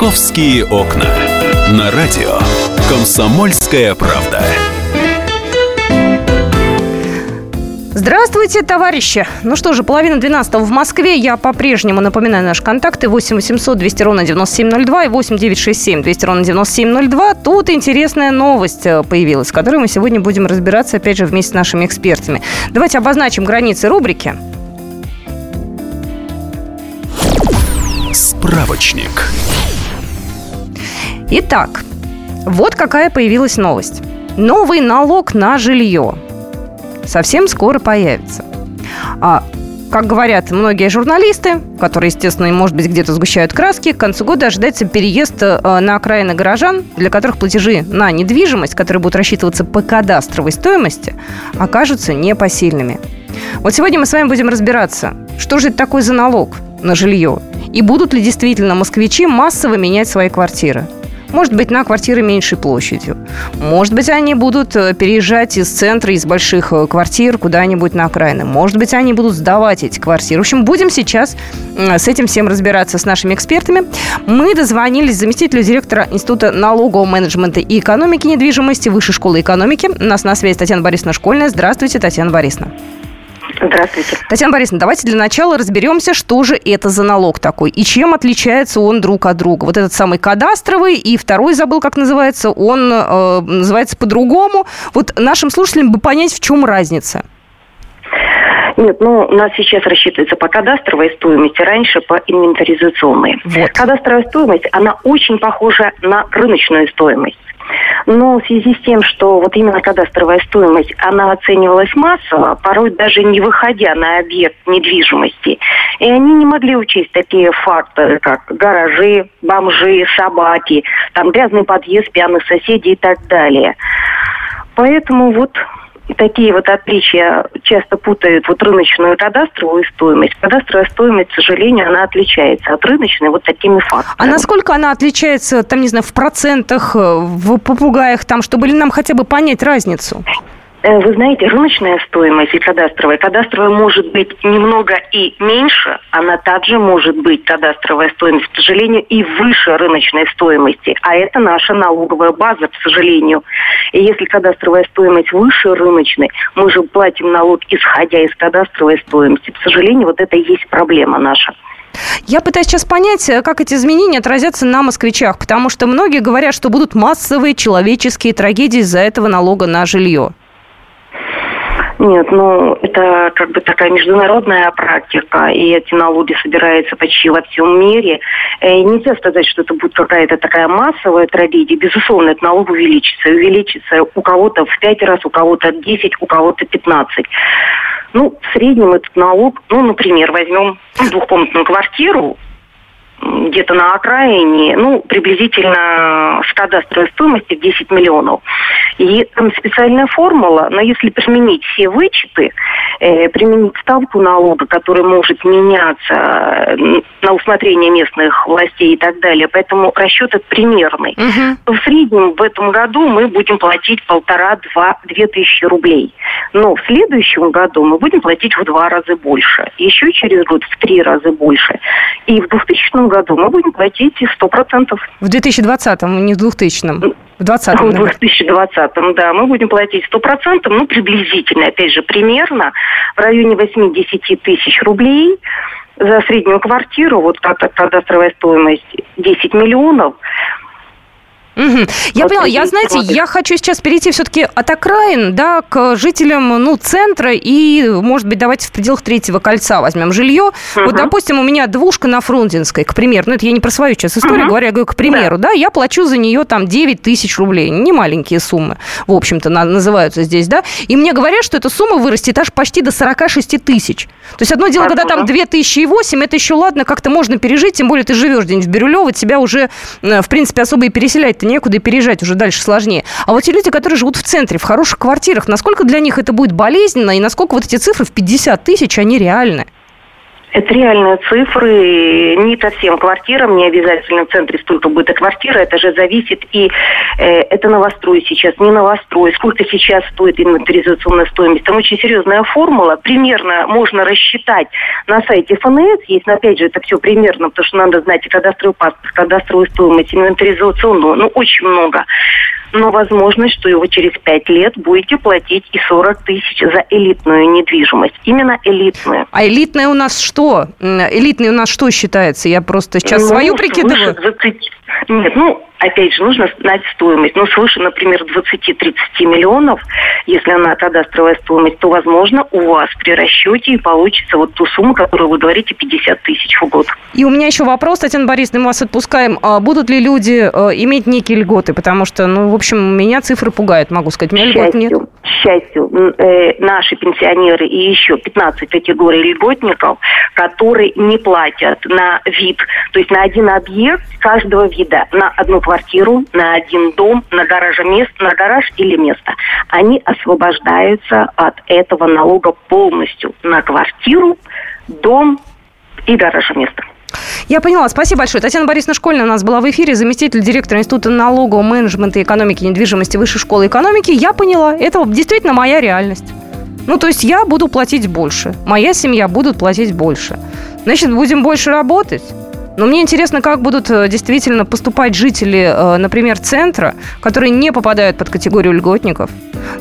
«Московские окна». На радио «Комсомольская правда». Здравствуйте, товарищи! Ну что же, 11:30 в Москве. Я по-прежнему напоминаю наши контакты. 8 800 200 ровно 9702 и 8 967 200 ровно 9702. Тут интересная новость появилась, с которой мы сегодня будем разбираться, опять же, вместе с нашими экспертами. Давайте обозначим границы рубрики. Справочник. Итак, вот какая появилась новость. Новый налог на жилье совсем скоро появится. А, как говорят многие журналисты, которые, естественно, может быть, где-то сгущают краски, к концу года ожидается переезд на окраины горожан, для которых платежи на недвижимость, которые будут рассчитываться по кадастровой стоимости, окажутся непосильными. Вот сегодня мы с вами будем разбираться, что же это такое за налог на жилье, и будут ли действительно москвичи массово менять свои квартиры. Может быть, на квартиры меньшей площадью. Может быть, они будут переезжать из центра, из больших квартир куда-нибудь на окраины. Может быть, они будут сдавать эти квартиры. В общем, будем сейчас с этим всем разбираться с нашими экспертами. Мы дозвонились заместителю директора Института налогового менеджмента и экономики недвижимости Высшей школы экономики. У нас на связи Татьяна Борисовна Школьная. Здравствуйте, Татьяна Борисовна. Здравствуйте. Татьяна Борисовна, давайте для начала разберемся, что же это за налог такой и чем отличается он друг от друга. Вот этот самый кадастровый и второй, забыл, как называется, он называется по-другому. Вот нашим слушателям бы понять, в чем разница. Нет, ну, у нас сейчас рассчитывается по кадастровой стоимости, раньше по инвентаризационной. Вот. Кадастровая стоимость, она очень похожа на рыночную стоимость. Но в связи с тем, что вот именно кадастровая стоимость, она оценивалась массово, порой даже не выходя на объект недвижимости. И они не могли учесть такие факторы, как гаражи, бомжи, собаки, там грязный подъезд, пьяных соседей и так далее. Поэтому вот такие вот отличия часто путают вот рыночную и кадастровую стоимость. Кадастровая стоимость, к сожалению, она отличается от рыночной вот такими факторами. А насколько она отличается, там, не знаю, в процентах, в попугаях, там, чтобы ли нам хотя бы понять разницу? Вы знаете, рыночная стоимость и кадастровая. Кадастровая может быть немного и меньше, она также может быть, кадастровая стоимость, к сожалению, и выше рыночной стоимости. А это наша налоговая база, к сожалению. И если кадастровая стоимость выше рыночной, мы же платим налог, исходя из кадастровой стоимости. К сожалению, вот это и есть проблема наша. Я пытаюсь сейчас понять, как эти изменения отразятся на москвичах, потому что многие говорят, что будут массовые человеческие трагедии из-за этого налога на жилье. Нет, ну, это как бы такая международная практика, и эти налоги собираются почти во всем мире. И нельзя сказать, что это будет какая-то такая массовая трагедия. Безусловно, этот налог увеличится у кого-то в 5 раз, у кого-то в 10, у кого-то 15. Ну, в среднем этот налог, ну, например, возьмем двухкомнатную квартиру, где-то на окраине, ну, приблизительно с кадастровой стоимостью 10 миллионов. И там специальная формула, но если применить все вычеты, применить ставку налога, которая может меняться на усмотрение местных властей и так далее, поэтому расчет это примерный, то в среднем в этом году мы будем платить 1,5-2 тысячи рублей. Но в следующем году мы будем платить в 2 раза больше, еще через год в 3 раза больше. И в 2000 году мы будем платить 100%. В 2020-м, не в 2000-м. В 2020-м, да, мы будем платить 100%, ну, приблизительно, опять же, примерно, в районе 8-10 тысяч рублей за среднюю квартиру, вот кадастровая стоимость 10 миллионов. Угу. Я вот поняла. Я, знаете, я хочу сейчас перейти все-таки от окраин, да, к жителям, ну, центра и, может быть, давайте в пределах Третьего кольца возьмем жилье. Угу. Вот, допустим, у меня двушка на Фрунзенской, к примеру. Ну, это я не про свою сейчас историю говорю, я говорю, к примеру, да, я плачу за нее там 9 тысяч рублей. Не маленькие суммы, в общем-то, называются здесь, да. И мне говорят, что эта сумма вырастет аж почти до 46 тысяч. То есть одно дело, когда там 2008, это еще ладно, как-то можно пережить, тем более ты живешь где-нибудь в Бирюлево, тебя уже, в принципе, особо и переселять некуда, и переезжать уже дальше сложнее. А вот те люди, которые живут в центре, в хороших квартирах, насколько для них это будет болезненно, и насколько вот эти цифры в 50 тысяч, они реальны? Это реальные цифры. Не по всем квартирам, не обязательно в центре столько будет квартира. Это же зависит и это новострой сейчас, не новострой. Сколько сейчас стоит инвентаризационная стоимость? Там очень серьезная формула. Примерно можно рассчитать на сайте ФНС. Есть, но опять же, это все примерно, потому что надо знать и кадастровый паспорт, кадастровую стоимость, инвентаризационную. Ну, очень много. Но возможность, что его через 5 лет будете платить и 40 тысяч за элитную недвижимость. Именно элитную. А элитная у нас что? Элитная у нас что считается? Я просто сейчас свою прикидываю. Нет, опять же, нужно знать стоимость. Свыше, например, 20-30 миллионов, если она кадастровая стоимость, то, возможно, у вас при расчете и получится вот ту сумму, которую вы говорите, 50 тысяч в год. И у меня еще вопрос, Татьяна Борисовна, мы вас отпускаем. А будут ли люди иметь некие льготы? Потому что, в общем, меня цифры пугают, могу сказать. Меня льгот нет. К счастью, наши пенсионеры и еще 15 категорий льготников, которые не платят на вид, то есть на один объект каждого вида, на одну квартиру, на один дом, на гараж или место. Они освобождаются от этого налога полностью на квартиру, дом и гараж, место. Я поняла. Спасибо большое. Татьяна Борисовна Школьная у нас была в эфире, заместитель директора Института налогового менеджмента и экономики недвижимости Высшей школы экономики. Я поняла. Это действительно моя реальность. То есть я буду платить больше. Моя семья будет платить больше. Значит, будем больше работать. Но мне интересно, как будут действительно поступать жители, например, центра, которые не попадают под категорию льготников,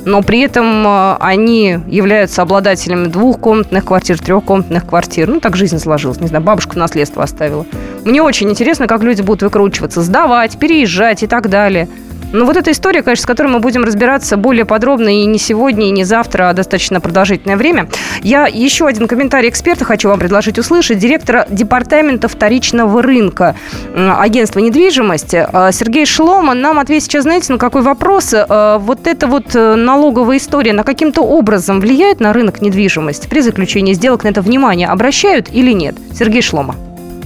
но при этом они являются обладателями двухкомнатных квартир, трехкомнатных квартир. Так жизнь сложилась, не знаю, бабушка наследство оставила. Мне очень интересно, как люди будут выкручиваться, сдавать, переезжать и так далее. Но вот эта история, конечно, с которой мы будем разбираться более подробно и не сегодня, и не завтра, а достаточно продолжительное время. Я еще один комментарий эксперта хочу вам предложить услышать. Директора департамента вторичного рынка агентства недвижимости Сергей Шлома нам ответит сейчас, знаете, на какой вопрос. Вот эта вот налоговая история, она каким-то образом влияет на рынок недвижимости? При заключении сделок на это внимание обращают или нет? Сергей Шлома.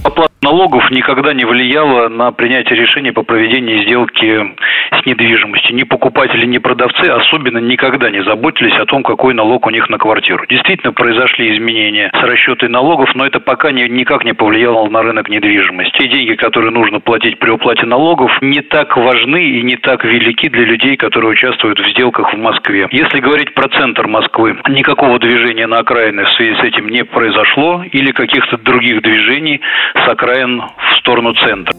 Оплата налогов никогда не влияла на принятие решения по проведению сделки с недвижимостью. Ни покупатели, ни продавцы особенно никогда не заботились о том, какой налог у них на квартиру. Действительно, произошли изменения с расчетом налогов, но это пока никак не повлияло на рынок недвижимости. Те деньги, которые нужно платить при уплате налогов, не так важны и не так велики для людей, которые участвуют в сделках в Москве. Если говорить про центр Москвы, никакого движения на окраины в связи с этим не произошло или каких-то других движений с окраин в сторону центра.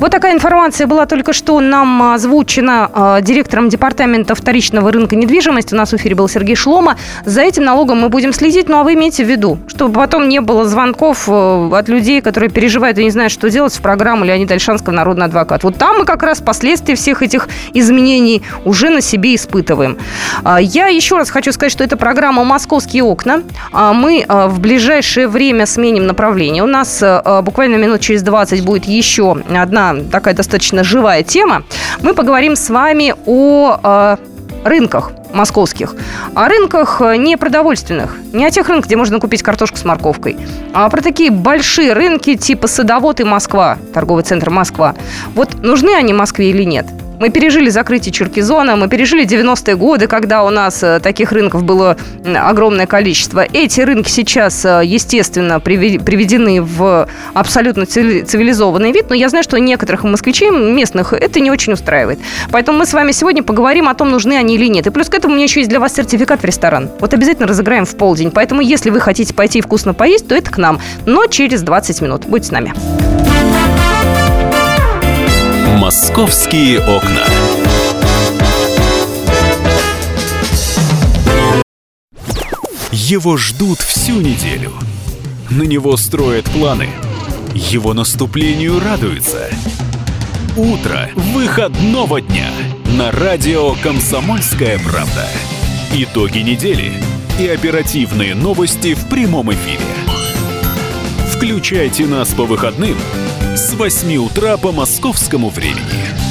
Вот такая информация была только что нам озвучена директором департамента вторичного рынка недвижимости. У нас в эфире был Сергей Шлома. За этим налогом мы будем следить. А вы имейте в виду, чтобы потом не было звонков от людей, которые переживают и не знают, что делать, в программу Леонида Ольшанского «Народный адвокат». Вот там мы как раз последствия всех этих изменений уже на себе испытываем. Я еще раз хочу сказать, что это программа «Московские окна». Мы в ближайшее время сменим направление. У нас буквально минут через 20 будет еще одна такая достаточно живая тема. Мы поговорим с вами о рынках московских, о рынках не продовольственных, не о тех рынках, где можно купить картошку с морковкой, а про такие большие рынки типа Садовод и Москва, торговый центр Москва. Вот нужны они Москве или нет? Мы пережили закрытие Черкизона, мы пережили 90-е годы, когда у нас таких рынков было огромное количество. Эти рынки сейчас, естественно, приведены в абсолютно цивилизованный вид, но я знаю, что некоторых москвичей местных это не очень устраивает. Поэтому мы с вами сегодня поговорим о том, нужны они или нет. И плюс к этому у меня еще есть для вас сертификат в ресторан. Вот обязательно разыграем в полдень. Поэтому, если вы хотите пойти вкусно поесть, то это к нам. Но через 20 минут. Будьте с нами. «Московские окна». Его ждут всю неделю. На него строят планы. Его наступлению радуются. Утро выходного дня на радио «Комсомольская правда». Итоги недели и оперативные новости в прямом эфире. Включайте нас по выходным с 8 утра по московскому времени.